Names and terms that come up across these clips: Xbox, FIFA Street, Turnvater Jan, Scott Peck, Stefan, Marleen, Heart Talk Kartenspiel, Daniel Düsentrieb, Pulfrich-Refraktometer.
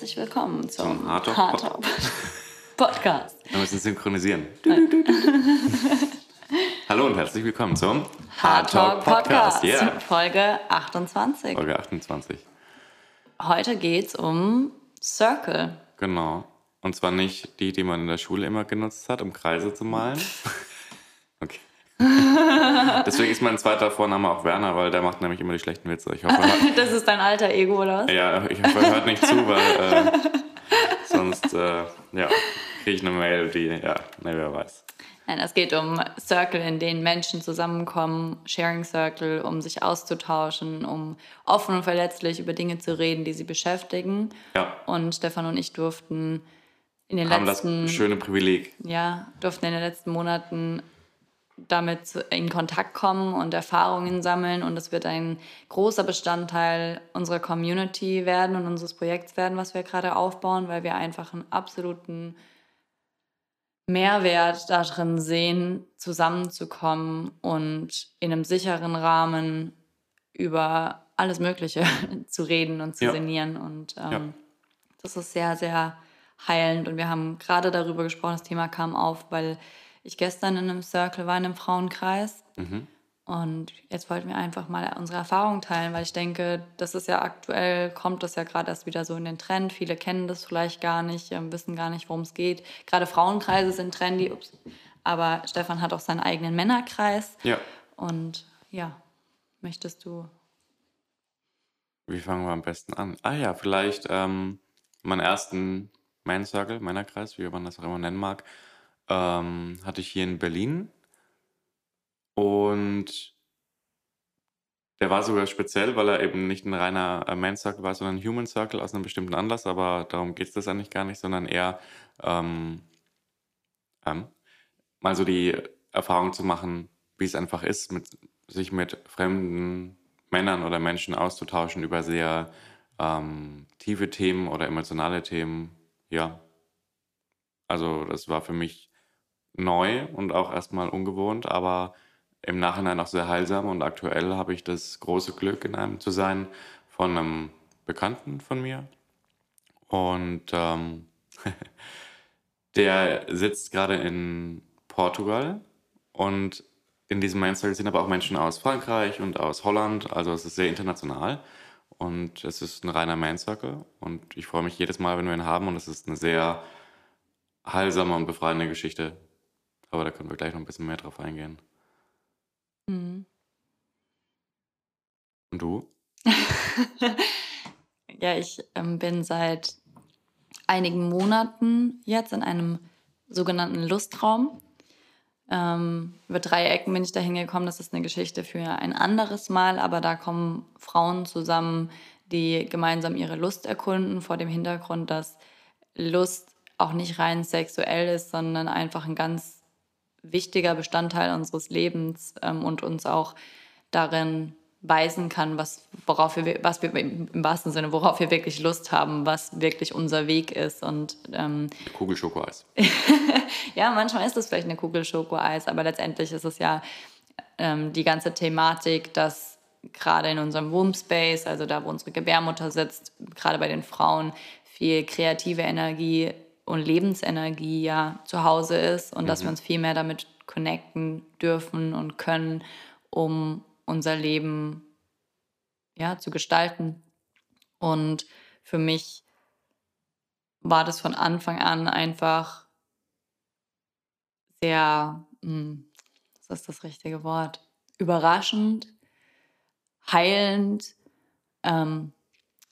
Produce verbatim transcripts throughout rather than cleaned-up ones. herzlich willkommen zum, zum Heart Talk Pod- Podcast. Wir müssen synchronisieren. Hallo und herzlich willkommen zum Heart Talk Podcast, Podcast. Yeah. Folge achtundzwanzig. Folge achtundzwanzig. Heute geht's um Circle. Genau. Und zwar nicht die, die man in der Schule immer genutzt hat, um Kreise zu malen. Okay. Deswegen ist mein zweiter Vorname auch Werner, weil der macht nämlich immer die schlechten Witze. Ich hoffe, hört... Das ist dein alter Ego, oder was? Ja, ich hoffe, er hört nicht zu, weil äh, sonst äh, ja, kriege ich eine Mail, die, ja, nee, wer weiß. Nein, es geht um Circle, in denen Menschen zusammenkommen, Sharing Circle, um sich auszutauschen, um offen und verletzlich über Dinge zu reden, die sie beschäftigen. Ja. Und Stefan und ich durften in den Haben letzten... das schöne Privileg. Ja, durften in den letzten Monaten damit in Kontakt kommen und Erfahrungen sammeln. Und das wird ein großer Bestandteil unserer Community werden und unseres Projekts werden, was wir gerade aufbauen, weil wir einfach einen absoluten... Mehrwert darin sehen, zusammenzukommen und in einem sicheren Rahmen über alles Mögliche zu reden und zu ja. sinnieren. Und ähm, ja. das ist sehr, sehr heilend. Und wir haben gerade darüber gesprochen, das Thema kam auf, weil ich gestern in einem Circle war, in einem Frauenkreis. Mhm. Und jetzt wollten wir einfach mal unsere Erfahrungen teilen, weil ich denke, das ist ja aktuell, kommt das ja gerade erst wieder so in den Trend. Viele kennen das vielleicht gar nicht, wissen gar nicht, worum es geht. Gerade Frauenkreise sind trendy, ups. Aber Stefan hat auch seinen eigenen Männerkreis. Ja. Und ja, möchtest du... Wie fangen wir am besten an? Ah ja, vielleicht ähm, meinen ersten Man Circle, Männerkreis, wie man das auch immer nennen mag, ähm, hatte ich hier in Berlin. Und der war sogar speziell, weil er eben nicht ein reiner Man Circle war, sondern ein Human Circle aus einem bestimmten Anlass, aber darum geht es das eigentlich gar nicht, sondern eher ähm, ähm, mal so die Erfahrung zu machen, wie es einfach ist, mit, sich mit fremden Männern oder Menschen auszutauschen über sehr ähm, tiefe Themen oder emotionale Themen. Ja, also das war für mich neu und auch erstmal ungewohnt, aber im Nachhinein auch sehr heilsam. Und aktuell habe ich das große Glück, in einem zu sein von einem Bekannten von mir. Und ähm, der sitzt gerade in Portugal. Und in diesem Mainstream sind aber auch Menschen aus Frankreich und aus Holland. Also es ist sehr international. Und es ist ein reiner Man-Circle. Und ich freue mich jedes Mal, wenn wir ihn haben. Und es ist eine sehr heilsame und befreiende Geschichte. Aber da können wir gleich noch ein bisschen mehr drauf eingehen. Mhm. Und du? Ja, ich ähm, bin seit einigen Monaten jetzt in einem sogenannten Lustraum. Ähm, über drei Ecken bin ich da hingekommen. Das ist eine Geschichte für ein anderes Mal, aber da kommen Frauen zusammen, die gemeinsam ihre Lust erkunden, vor dem Hintergrund, dass Lust auch nicht rein sexuell ist, sondern einfach ein ganz wichtiger Bestandteil unseres Lebens ähm, und uns auch darin weisen kann, was, worauf wir, was wir im wahrsten Sinne, worauf wir wirklich Lust haben, was wirklich unser Weg ist. Und ähm, Kugel Schokoeis. Ja, manchmal ist es vielleicht eine Kugel Schokoeis, aber letztendlich ist es ja ähm, die ganze Thematik, dass gerade in unserem Womb Space, also da, wo unsere Gebärmutter sitzt, gerade bei den Frauen viel kreative Energie und Lebensenergie ja zu Hause ist und mhm. dass wir uns viel mehr damit connecten dürfen und können, um unser Leben ja, zu gestalten. Und für mich war das von Anfang an einfach sehr, mh, was ist das richtige Wort? Überraschend, heilend, ähm,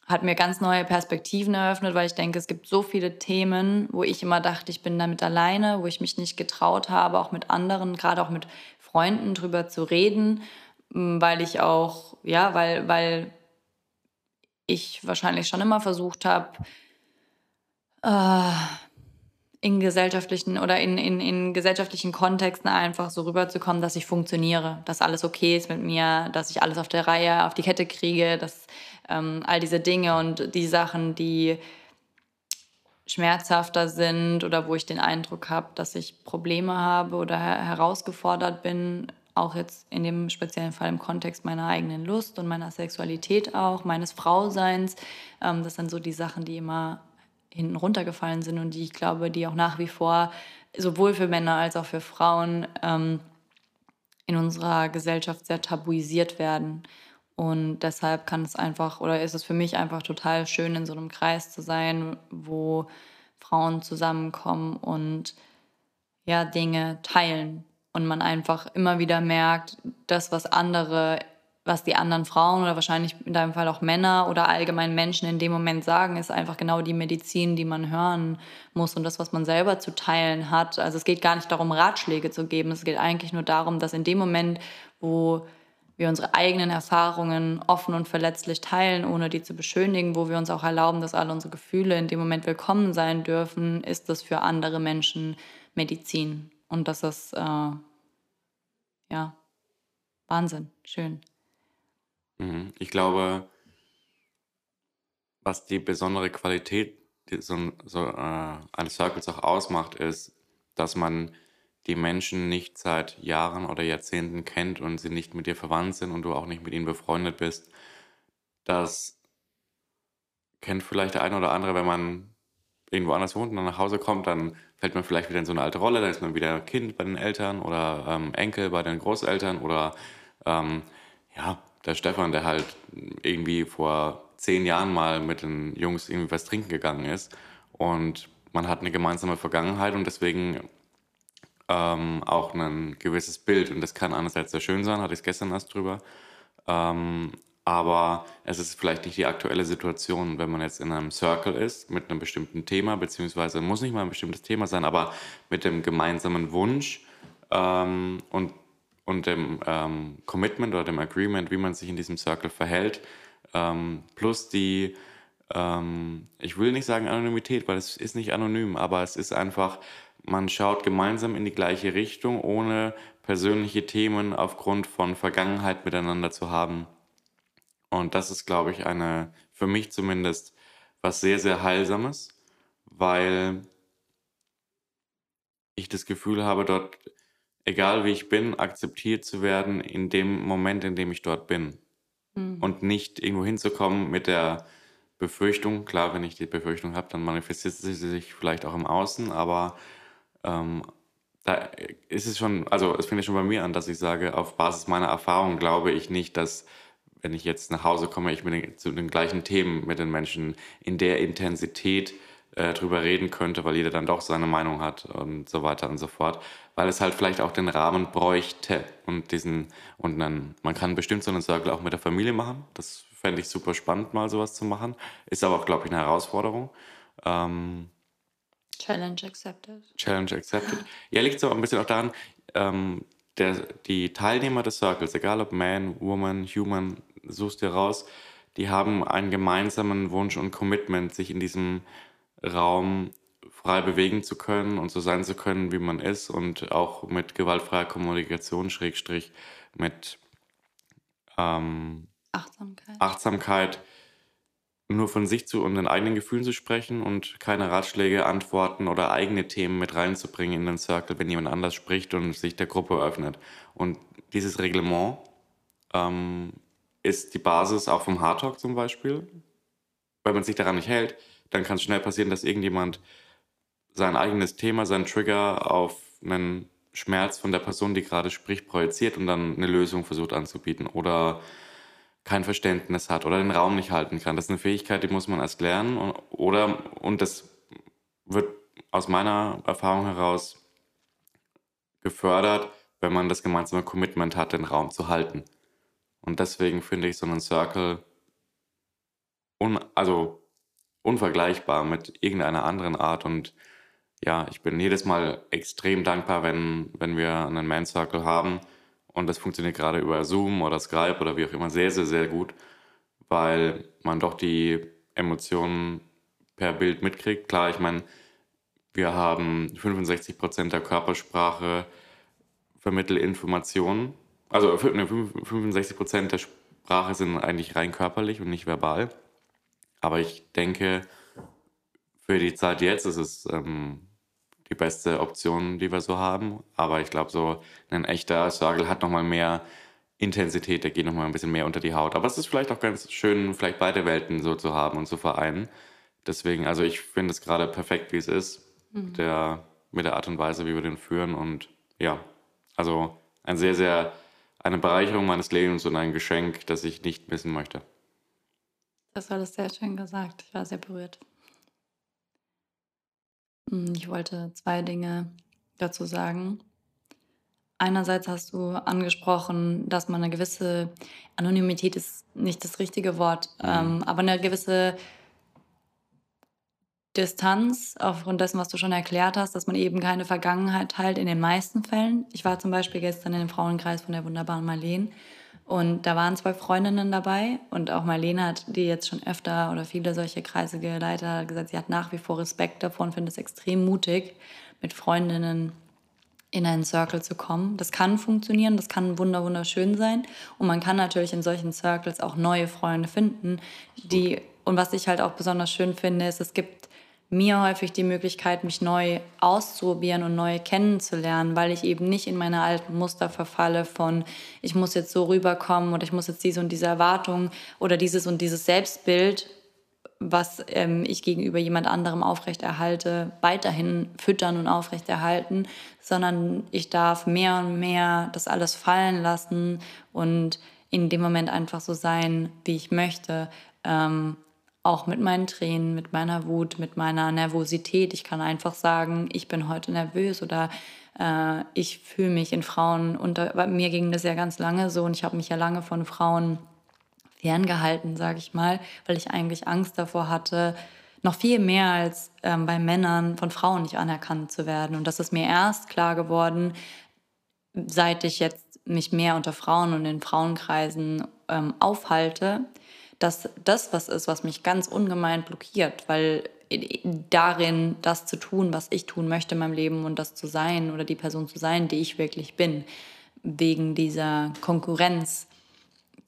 hat mir ganz neue Perspektiven eröffnet, weil ich denke, es gibt so viele Themen, wo ich immer dachte, ich bin damit alleine, wo ich mich nicht getraut habe, auch mit anderen, gerade auch mit Freunden drüber zu reden, weil ich auch, ja, weil, weil ich wahrscheinlich schon immer versucht habe, äh, in gesellschaftlichen oder in, in, in gesellschaftlichen Kontexten einfach so rüberzukommen, dass ich funktioniere, dass alles okay ist mit mir, dass ich alles auf der Reihe, auf die Kette kriege, dass ähm, all diese Dinge und die Sachen, die schmerzhafter sind oder wo ich den Eindruck habe, dass ich Probleme habe oder her- herausgefordert bin, auch jetzt in dem speziellen Fall im Kontext meiner eigenen Lust und meiner Sexualität auch, meines Frauseins. Ähm, das sind so die Sachen, die immer hinten runtergefallen sind und die, ich glaube, die auch nach wie vor sowohl für Männer als auch für Frauen ähm, in unserer Gesellschaft sehr tabuisiert werden. Und deshalb kann es einfach, oder ist es für mich einfach total schön, in so einem Kreis zu sein, wo Frauen zusammenkommen und ja, Dinge teilen. Und man einfach immer wieder merkt, das, was andere, was die anderen Frauen oder wahrscheinlich in deinem Fall auch Männer oder allgemein Menschen in dem Moment sagen, ist einfach genau die Medizin, die man hören muss und das, was man selber zu teilen hat. Also es geht gar nicht darum, Ratschläge zu geben. Es geht eigentlich nur darum, dass in dem Moment, wo wir unsere eigenen Erfahrungen offen und verletzlich teilen, ohne die zu beschönigen, wo wir uns auch erlauben, dass alle unsere Gefühle in dem Moment willkommen sein dürfen, ist das für andere Menschen Medizin. Und das ist, äh, ja, Wahnsinn, schön. Ich glaube, was die besondere Qualität so, so, äh, eines Circles auch ausmacht, ist, dass man die Menschen nicht seit Jahren oder Jahrzehnten kennt und sie nicht mit dir verwandt sind und du auch nicht mit ihnen befreundet bist. Das kennt vielleicht der eine oder andere, wenn man irgendwo anders wohnt und dann nach Hause kommt, dann fällt man vielleicht wieder in so eine alte Rolle, dann ist man wieder Kind bei den Eltern oder ähm, Enkel bei den Großeltern oder ähm, ja, der Stefan, der halt irgendwie vor zehn Jahren mal mit den Jungs irgendwie was trinken gegangen ist und man hat eine gemeinsame Vergangenheit und deswegen ähm, auch ein gewisses Bild und das kann einerseits sehr schön sein, hatte ich es gestern erst drüber, ähm, aber es ist vielleicht nicht die aktuelle Situation, wenn man jetzt in einem Circle ist mit einem bestimmten Thema, beziehungsweise muss nicht mal ein bestimmtes Thema sein, aber mit dem gemeinsamen Wunsch ähm, und, und dem ähm, Commitment oder dem Agreement, wie man sich in diesem Circle verhält, ähm, plus die, ähm, ich will nicht sagen Anonymität, weil es ist nicht anonym, aber es ist einfach, man schaut gemeinsam in die gleiche Richtung, ohne persönliche Themen aufgrund von Vergangenheit miteinander zu haben. Und das ist, glaube ich, eine, für mich zumindest, was sehr, sehr Heilsames, weil ich das Gefühl habe, dort, egal wie ich bin, akzeptiert zu werden in dem Moment, in dem ich dort bin. Mhm. Und nicht irgendwo hinzukommen mit der Befürchtung. Klar, wenn ich die Befürchtung habe, dann manifestiert sie sich vielleicht auch im Außen, aber ähm, da ist es schon, also es fängt ja schon bei mir an, dass ich sage, auf Basis meiner Erfahrung glaube ich nicht, dass wenn ich jetzt nach Hause komme, ich mit den, zu den gleichen Themen mit den Menschen in der Intensität äh, drüber reden könnte, weil jeder dann doch seine Meinung hat und so weiter und so fort, weil es halt vielleicht auch den Rahmen bräuchte und diesen und dann, man kann bestimmt so einen Circle auch mit der Familie machen, das fände ich super spannend, mal sowas zu machen, ist aber auch, glaube ich, eine Herausforderung. Ähm, Challenge accepted. Challenge accepted. Ja, liegt so ein bisschen auch daran, ähm, der, die Teilnehmer des Circles, egal ob Man, Woman, Human, suchst dir raus, die haben einen gemeinsamen Wunsch und Commitment, sich in diesem Raum frei bewegen zu können und so sein zu können, wie man ist und auch mit gewaltfreier Kommunikation, Schrägstrich, mit ähm, Achtsamkeit. Achtsamkeit, nur von sich zu und den eigenen Gefühlen zu sprechen und keine Ratschläge, Antworten oder eigene Themen mit reinzubringen in den Circle, wenn jemand anders spricht und sich der Gruppe öffnet. Und dieses Reglement ähm, ist die Basis auch vom Heart Talk zum Beispiel. Wenn man sich daran nicht hält, dann kann es schnell passieren, dass irgendjemand sein eigenes Thema, seinen Trigger auf einen Schmerz von der Person, die gerade spricht, projiziert und dann eine Lösung versucht anzubieten oder kein Verständnis hat oder den Raum nicht halten kann. Das ist eine Fähigkeit, die muss man erst lernen und, oder, und das wird aus meiner Erfahrung heraus gefördert, wenn man das gemeinsame Commitment hat, den Raum zu halten. Und deswegen finde ich so einen Circle un, also unvergleichbar mit irgendeiner anderen Art. Und ja, ich bin jedes Mal extrem dankbar, wenn, wenn wir einen Man-Circle haben. Und das funktioniert gerade über Zoom oder Skype oder wie auch immer sehr, sehr, sehr gut, weil man doch die Emotionen per Bild mitkriegt. Klar, ich meine, wir haben fünfundsechzig Prozent der Körpersprache vermittelt Informationen. Also fünfundsechzig Prozent der Sprache sind eigentlich rein körperlich und nicht verbal. Aber ich denke, für die Zeit jetzt ist es ähm, die beste Option, die wir so haben. Aber ich glaube, so ein echter Circle hat nochmal mehr Intensität, der geht nochmal ein bisschen mehr unter die Haut. Aber es ist vielleicht auch ganz schön, vielleicht beide Welten so zu haben und zu vereinen. Deswegen, also ich finde es gerade perfekt, wie es ist, mhm. mit der, mit der Art und Weise, wie wir den führen. Und ja, also ein sehr, sehr, eine Bereicherung meines Lebens und ein Geschenk, das ich nicht missen möchte. Das war das sehr schön gesagt. Ich war sehr berührt. Ich wollte zwei Dinge dazu sagen. Einerseits hast du angesprochen, dass man eine gewisse, Anonymität ist nicht das richtige Wort, mhm. ähm, aber eine gewisse Distanz aufgrund dessen, was du schon erklärt hast, dass man eben keine Vergangenheit teilt in den meisten Fällen. Ich war zum Beispiel gestern in dem Frauenkreis von der wunderbaren Marleen und da waren zwei Freundinnen dabei und auch Marleen hat, die jetzt schon öfter oder viele solche Kreise geleitet hat, gesagt, sie hat nach wie vor Respekt davor und findet es extrem mutig, mit Freundinnen in einen Circle zu kommen. Das kann funktionieren, das kann wunderschön sein und man kann natürlich in solchen Circles auch neue Freunde finden, die, und was ich halt auch besonders schön finde, ist, es gibt mir häufig die Möglichkeit, mich neu auszuprobieren und neu kennenzulernen, weil ich eben nicht in meine alten Muster verfalle von, ich muss jetzt so rüberkommen oder ich muss jetzt diese und diese Erwartung oder dieses und dieses Selbstbild, was ähm, ich gegenüber jemand anderem aufrechterhalte, weiterhin füttern und aufrechterhalten, sondern ich darf mehr und mehr das alles fallen lassen und in dem Moment einfach so sein, wie ich möchte, ähm, auch mit meinen Tränen, mit meiner Wut, mit meiner Nervosität. Ich kann einfach sagen, ich bin heute nervös oder äh, ich fühle mich in Frauen unter. Mir ging das ja ganz lange so und ich habe mich ja lange von Frauen ferngehalten, sage ich mal, weil ich eigentlich Angst davor hatte, noch viel mehr als ähm, bei Männern von Frauen nicht anerkannt zu werden. Und das ist mir erst klar geworden, seit ich jetzt mich mehr unter Frauen und in Frauenkreisen ähm, aufhalte, dass das was ist, was mich ganz ungemein blockiert, weil darin das zu tun, was ich tun möchte in meinem Leben und das zu sein oder die Person zu sein, die ich wirklich bin, wegen dieser Konkurrenz,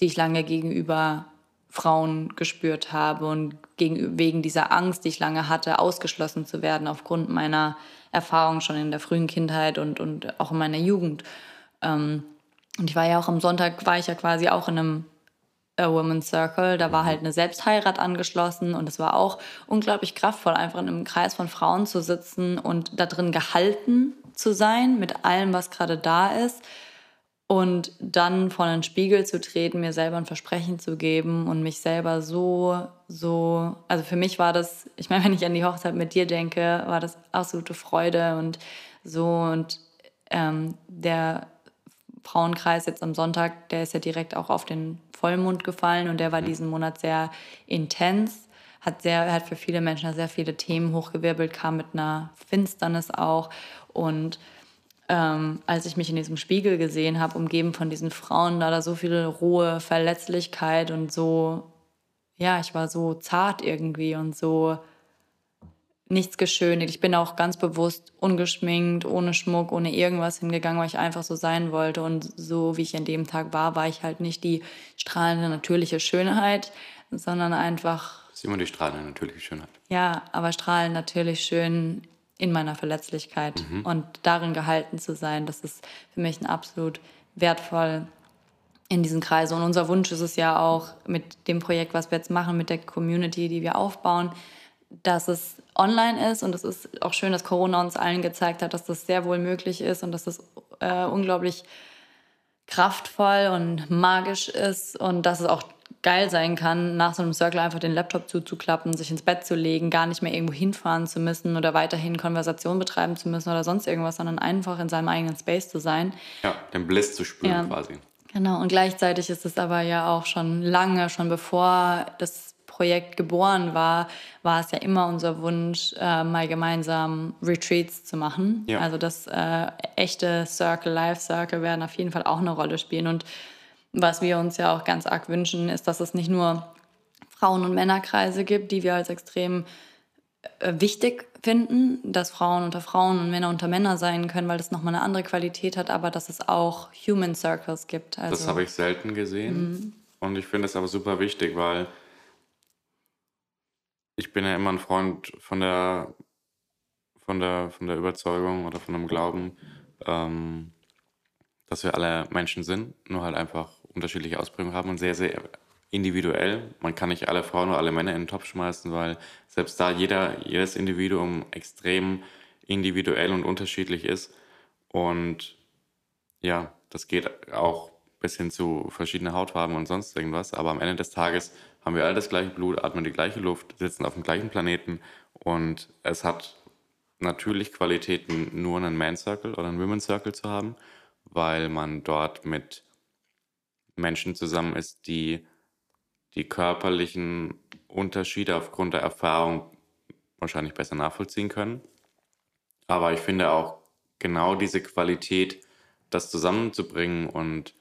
die ich lange gegenüber Frauen gespürt habe und gegen, wegen dieser Angst, die ich lange hatte, ausgeschlossen zu werden aufgrund meiner Erfahrung schon in der frühen Kindheit und, und auch in meiner Jugend. Und ich war ja auch am Sonntag, war ich ja quasi auch in einem A Women's Circle, da war halt eine Selbstheirat angeschlossen und es war auch unglaublich kraftvoll, einfach in einem Kreis von Frauen zu sitzen und da drin gehalten zu sein mit allem, was gerade da ist und dann vor einen Spiegel zu treten, mir selber ein Versprechen zu geben und mich selber so, so, also für mich war das, ich meine, wenn ich an die Hochzeit mit dir denke, war das absolute Freude und so und ähm, der Frauenkreis jetzt am Sonntag, der ist ja direkt auch auf den Vollmond gefallen und der war diesen Monat sehr intens, hat, sehr, hat für viele Menschen sehr viele Themen hochgewirbelt, kam mit einer Finsternis auch und ähm, als ich mich in diesem Spiegel gesehen habe, umgeben von diesen Frauen, da da so viel Ruhe, Verletzlichkeit und so, ja, ich war so zart irgendwie und so nichts geschönigt. Ich bin auch ganz bewusst ungeschminkt, ohne Schmuck, ohne irgendwas hingegangen, weil ich einfach so sein wollte. Und so, wie ich an dem Tag war, war ich halt nicht die strahlende, natürliche Schönheit, sondern einfach... Das ist immer die strahlende, natürliche Schönheit. Ja, aber strahlend, natürlich schön in meiner Verletzlichkeit. Mhm. Und darin gehalten zu sein, das ist für mich ein absolut wertvoll in diesen Kreisen. Und unser Wunsch ist es ja auch, mit dem Projekt, was wir jetzt machen, mit der Community, die wir aufbauen, dass es online ist und es ist auch schön, dass Corona uns allen gezeigt hat, dass das sehr wohl möglich ist und dass das äh, unglaublich kraftvoll und magisch ist und dass es auch geil sein kann, nach so einem Circle einfach den Laptop zuzuklappen, sich ins Bett zu legen, gar nicht mehr irgendwo hinfahren zu müssen oder weiterhin Konversation betreiben zu müssen oder sonst irgendwas, sondern einfach in seinem eigenen Space zu sein. Ja, den Bliss zu spüren ja, quasi. Genau, und gleichzeitig ist es aber ja auch schon lange, schon bevor das Projekt geboren war, war es ja immer unser Wunsch, äh, mal gemeinsam Retreats zu machen. Ja. Also das äh, echte Circle, Life-Circle werden auf jeden Fall auch eine Rolle spielen. Und was wir uns ja auch ganz arg wünschen, ist, dass es nicht nur Frauen- und Männerkreise gibt, die wir als extrem äh, wichtig finden, dass Frauen unter Frauen und Männer unter Männer sein können, weil das nochmal eine andere Qualität hat, aber dass es auch Human Circles gibt. Also, das habe ich selten gesehen. Mhm. Und ich finde es aber super wichtig, weil ich bin ja immer ein Freund von der, von der, von der Überzeugung oder von dem Glauben, ähm, dass wir alle Menschen sind, nur halt einfach unterschiedliche Ausprägungen haben und sehr, sehr individuell. Man kann nicht alle Frauen oder alle Männer in den Topf schmeißen, weil selbst da jeder, jedes Individuum extrem individuell und unterschiedlich ist. Und ja, das geht auch bis hin zu verschiedenen Hautfarben und sonst irgendwas. Aber am Ende des Tages haben wir alle das gleiche Blut, atmen die gleiche Luft, sitzen auf dem gleichen Planeten. Und es hat natürlich Qualitäten, nur einen Man Circle oder einen Women Circle zu haben, weil man dort mit Menschen zusammen ist, die die körperlichen Unterschiede aufgrund der Erfahrung wahrscheinlich besser nachvollziehen können. Aber ich finde auch genau diese Qualität, das zusammenzubringen und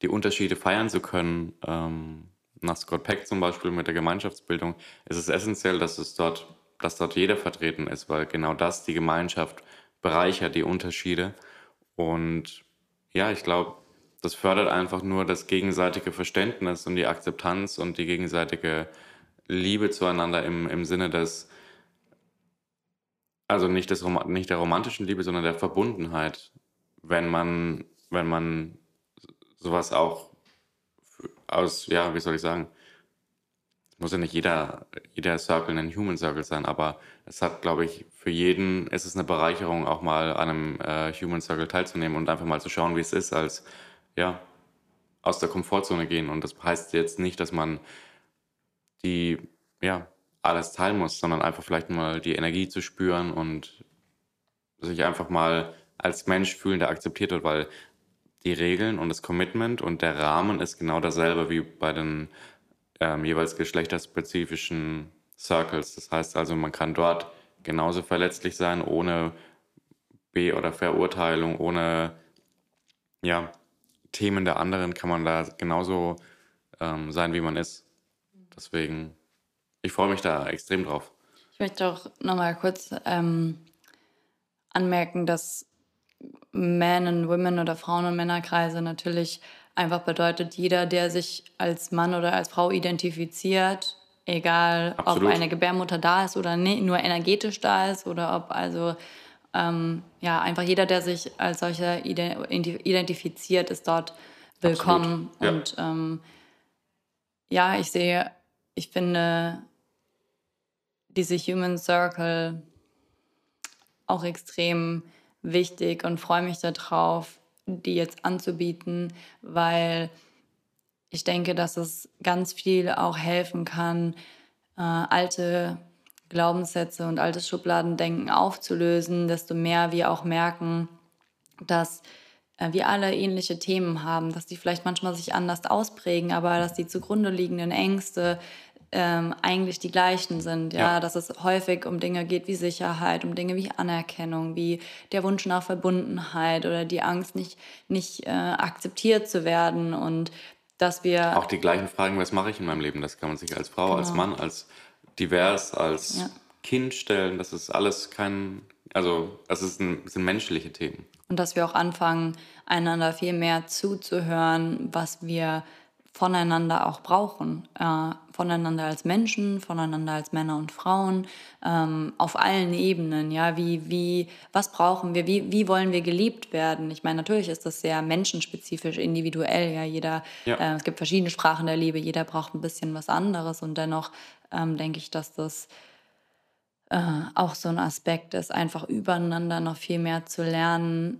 die Unterschiede feiern zu können, ähm, nach Scott Peck zum Beispiel mit der Gemeinschaftsbildung, ist es essentiell, dass es dort, dass dort jeder vertreten ist, weil genau das die Gemeinschaft bereichert, die Unterschiede. Und ja, ich glaube, das fördert einfach nur das gegenseitige Verständnis und die Akzeptanz und die gegenseitige Liebe zueinander im, im Sinne des, also nicht, des, nicht der romantischen Liebe, sondern der Verbundenheit, wenn man, wenn man sowas auch aus, ja, wie soll ich sagen, es muss ja nicht jeder, jeder Circle ein Human Circle sein, aber es hat, glaube ich, für jeden, ist es eine Bereicherung, auch mal an einem äh, Human Circle teilzunehmen und einfach mal zu schauen, wie es ist, als ja, aus der Komfortzone gehen. Und das heißt jetzt nicht, dass man die, ja, alles teilen muss, sondern einfach vielleicht mal die Energie zu spüren und sich einfach mal als Mensch fühlen, der akzeptiert wird, weil die Regeln und das Commitment und der Rahmen ist genau dasselbe wie bei den ähm, jeweils geschlechterspezifischen Circles. Das heißt also, man kann dort genauso verletzlich sein, ohne Be- oder Verurteilung, ohne, ja, Themen der anderen kann man da genauso ähm, sein, wie man ist. Deswegen, ich freue mich da extrem drauf. Ich möchte auch nochmal kurz ähm, anmerken, dass Men und Women oder Frauen- und Männerkreise natürlich einfach bedeutet, jeder, der sich als Mann oder als Frau identifiziert, egal Absolut. Ob eine Gebärmutter da ist oder ne, nur energetisch da ist oder ob also... Ähm, ja, einfach jeder, der sich als solcher identifiziert, ist dort willkommen. Absolut, ja. Und ähm, ja, ich sehe, ich finde diese Human Circle auch extrem wichtig und freue mich darauf, die jetzt anzubieten, weil ich denke, dass es ganz viel auch helfen kann, äh, alte Glaubenssätze und altes Schubladendenken aufzulösen, desto mehr wir auch merken, dass wir alle ähnliche Themen haben, dass die vielleicht manchmal sich anders ausprägen, aber dass die zugrunde liegenden Ängste ähm, eigentlich die gleichen sind. Ja? Ja. Dass es häufig um Dinge geht wie Sicherheit, um Dinge wie Anerkennung, wie der Wunsch nach Verbundenheit oder die Angst, nicht, nicht äh, akzeptiert zu werden. Und dass wir auch die gleichen Fragen, was mache ich in meinem Leben? Das kann man sich als Frau, genau. als Mann, als divers als ja. Kind stellen, das ist alles kein, also das, ist ein, das sind menschliche Themen. Und dass wir auch anfangen, einander viel mehr zuzuhören, was wir voneinander auch brauchen. Äh, voneinander als Menschen, voneinander als Männer und Frauen, ähm, auf allen Ebenen. Ja, wie, wie, was brauchen wir, wie, wie wollen wir geliebt werden? Ich meine, natürlich ist das sehr menschenspezifisch, individuell. Ja, jeder, ja. Äh, es gibt verschiedene Sprachen der Liebe, jeder braucht ein bisschen was anderes und dennoch Ähm, denke ich, dass das äh, auch so ein Aspekt ist, einfach übereinander noch viel mehr zu lernen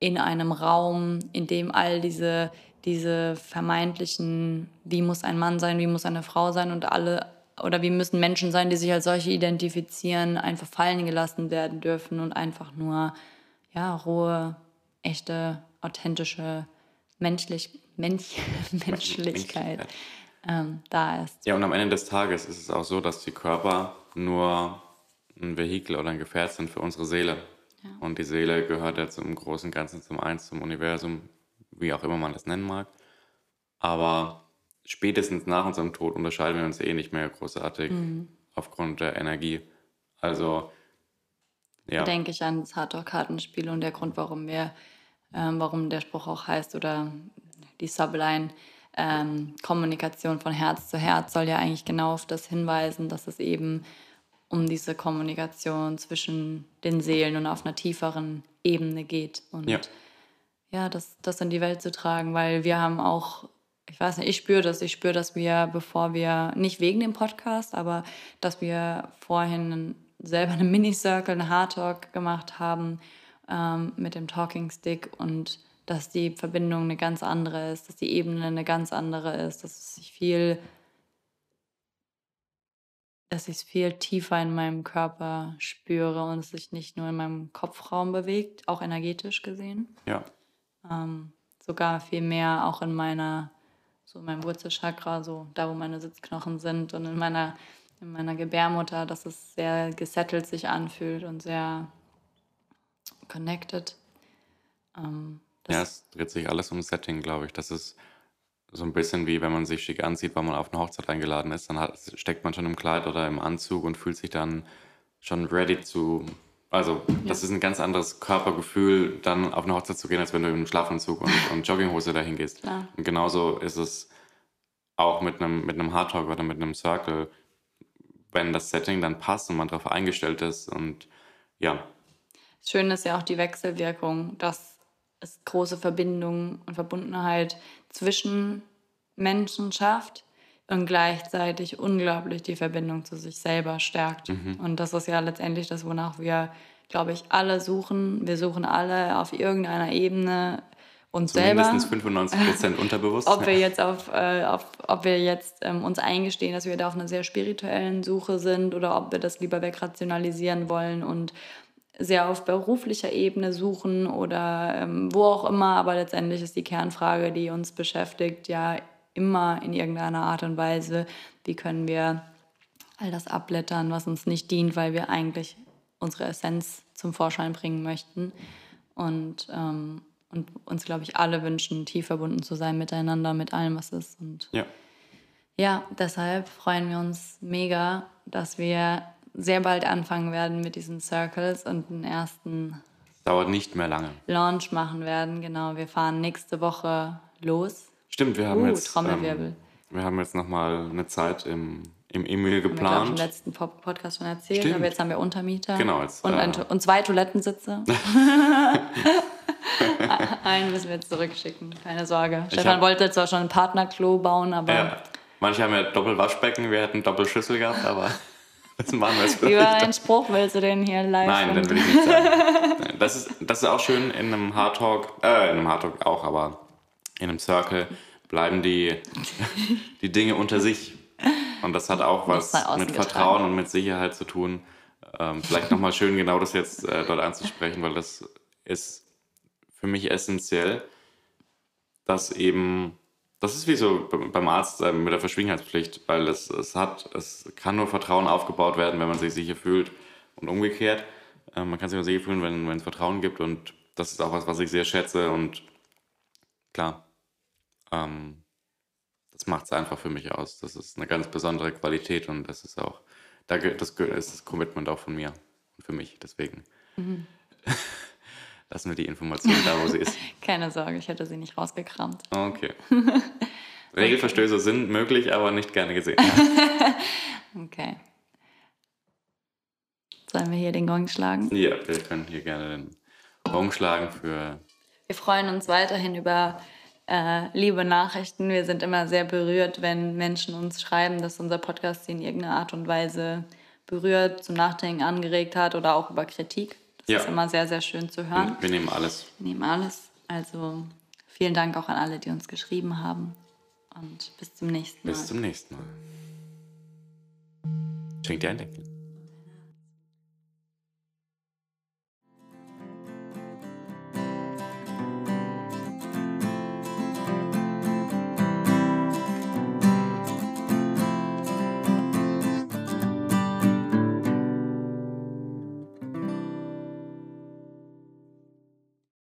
in einem Raum, in dem all diese, diese vermeintlichen, wie muss ein Mann sein, wie muss eine Frau sein und alle, oder wie müssen Menschen sein, die sich als solche identifizieren, einfach fallen gelassen werden dürfen und einfach nur, ja, rohe, echte, authentische Menschlich, Mensch, Menschlichkeit. Ähm, da ist. Ja, und am Ende des Tages ist es auch so, dass die Körper nur ein Vehikel oder ein Gefährt sind für unsere Seele. Ja. Und die Seele gehört ja zum großen Ganzen, zum Eins, zum Universum, wie auch immer man das nennen mag. Aber spätestens nach unserem Tod unterscheiden wir uns eh nicht mehr großartig mhm. aufgrund der Energie. Also, ja. Da denke ich an das Heart Talk Kartenspiel und der Grund, warum wir, ähm, warum der Spruch auch heißt oder die Subline, Ähm, Kommunikation von Herz zu Herz soll ja eigentlich genau auf das hinweisen, dass es eben um diese Kommunikation zwischen den Seelen und auf einer tieferen Ebene geht. Und ja, ja das, das in die Welt zu tragen, weil wir haben auch ich weiß nicht, ich spüre das, ich spüre, dass wir, bevor wir, nicht wegen dem Podcast, aber dass wir vorhin selber einen Mini-Circle, einen Heart Talk gemacht haben ähm, mit dem Talking Stick und dass die Verbindung eine ganz andere ist, dass die Ebene eine ganz andere ist, dass es sich viel, dass ich es viel tiefer in meinem Körper spüre und es sich nicht nur in meinem Kopfraum bewegt, auch energetisch gesehen. Ja. Ähm, sogar viel mehr auch in meiner, so in meinem Wurzelchakra, so da, wo meine Sitzknochen sind und in meiner, in meiner Gebärmutter, dass es sehr gesettelt sich anfühlt und sehr connected. Ähm, Ja, es dreht sich alles um Setting, glaube ich. Das ist so ein bisschen wie, wenn man sich schick anzieht, weil man auf eine Hochzeit eingeladen ist, dann hat, steckt man schon im Kleid oder im Anzug und fühlt sich dann schon ready zu... Also das ja. ist ein ganz anderes Körpergefühl, dann auf eine Hochzeit zu gehen, als wenn du im Schlafanzug und, und Jogginghose dahin gehst. Ja. Und genauso ist es auch mit einem, mit einem Heart Talk oder mit einem Circle, wenn das Setting dann passt und man darauf eingestellt ist. Und ja. Schön ist ja auch die Wechselwirkung, dass ist große Verbindung und Verbundenheit zwischen Menschen schafft und gleichzeitig unglaublich die Verbindung zu sich selber stärkt. Mhm. Und das ist ja letztendlich das, wonach wir, glaube ich, alle suchen. Wir suchen alle auf irgendeiner Ebene uns selber. Zumindest fünfundneunzig Prozent unterbewusst. ob wir jetzt, auf, äh, auf, ob wir jetzt ähm, uns eingestehen, dass wir da auf einer sehr spirituellen Suche sind oder ob wir das lieber wegrationalisieren wollen und sehr auf beruflicher Ebene suchen oder ähm, wo auch immer, aber letztendlich ist die Kernfrage, die uns beschäftigt, ja immer in irgendeiner Art und Weise, wie können wir all das abblättern, was uns nicht dient, weil wir eigentlich unsere Essenz zum Vorschein bringen möchten und, ähm, und uns, glaube ich, alle wünschen, tief verbunden zu sein miteinander, mit allem, was ist. Und ja. ja, deshalb freuen wir uns mega, dass wir sehr bald anfangen werden mit diesen Circles und den ersten dauert nicht mehr lange. Launch machen werden. Genau, wir fahren nächste Woche los. Stimmt, wir haben uh, jetzt Trommelwirbel. Ähm, wir haben jetzt nochmal eine Zeit im, im E-Mail geplant. Haben wir, glaub, im letzten Podcast schon erzählt, Stimmt. aber jetzt haben wir Untermieter genau, jetzt, und, ein, äh, und zwei Toilettensitze. Einen müssen wir jetzt zurückschicken, keine Sorge. Ich Stefan hab... wollte zwar schon ein Partnerklo bauen, aber... Ja, manche haben ja Doppelwaschbecken, wir hätten Doppelschüssel gehabt, aber... Das machen wir jetzt. Über einen Spruch willst du den hier live? Nein, den will ich nicht sagen. Das ist, das ist auch schön in einem Heart Talk, äh, in einem Heart Talk auch, aber in einem Circle bleiben die, die Dinge unter sich. Und das hat auch was mit Vertrauen und mit Sicherheit zu tun. Ähm, vielleicht nochmal schön genau das jetzt äh, dort anzusprechen, weil das ist für mich essentiell, dass eben... Das ist wie so beim Arzt äh, mit der Verschwiegenheitspflicht, weil es, es hat, es kann nur Vertrauen aufgebaut werden, wenn man sich sicher fühlt und umgekehrt. Äh, man kann sich nur sicher fühlen, wenn, wenn es Vertrauen gibt und das ist auch was, was ich sehr schätze und klar, ähm, das macht es einfach für mich aus. Das ist eine ganz besondere Qualität und das ist auch, da das ist das Commitment auch von mir und für mich, deswegen. Mhm. Lassen wir die Information da, wo sie ist. Keine Sorge, ich hätte sie nicht rausgekramt. Okay. Regelverstöße sind möglich, aber nicht gerne gesehen. Okay. Sollen wir hier den Gong schlagen? Ja, wir können hier gerne den Gong schlagen für... Wir freuen uns weiterhin über äh, liebe Nachrichten. Wir sind immer sehr berührt, wenn Menschen uns schreiben, dass unser Podcast sie in irgendeiner Art und Weise berührt, zum Nachdenken angeregt hat oder auch über Kritik. Das ja. ist immer sehr, sehr schön zu hören. Wir nehmen alles. Wir nehmen alles. Also vielen Dank auch an alle, die uns geschrieben haben. Und bis zum nächsten Mal. Bis zum nächsten Mal. Schenkt ihr ein Lächeln.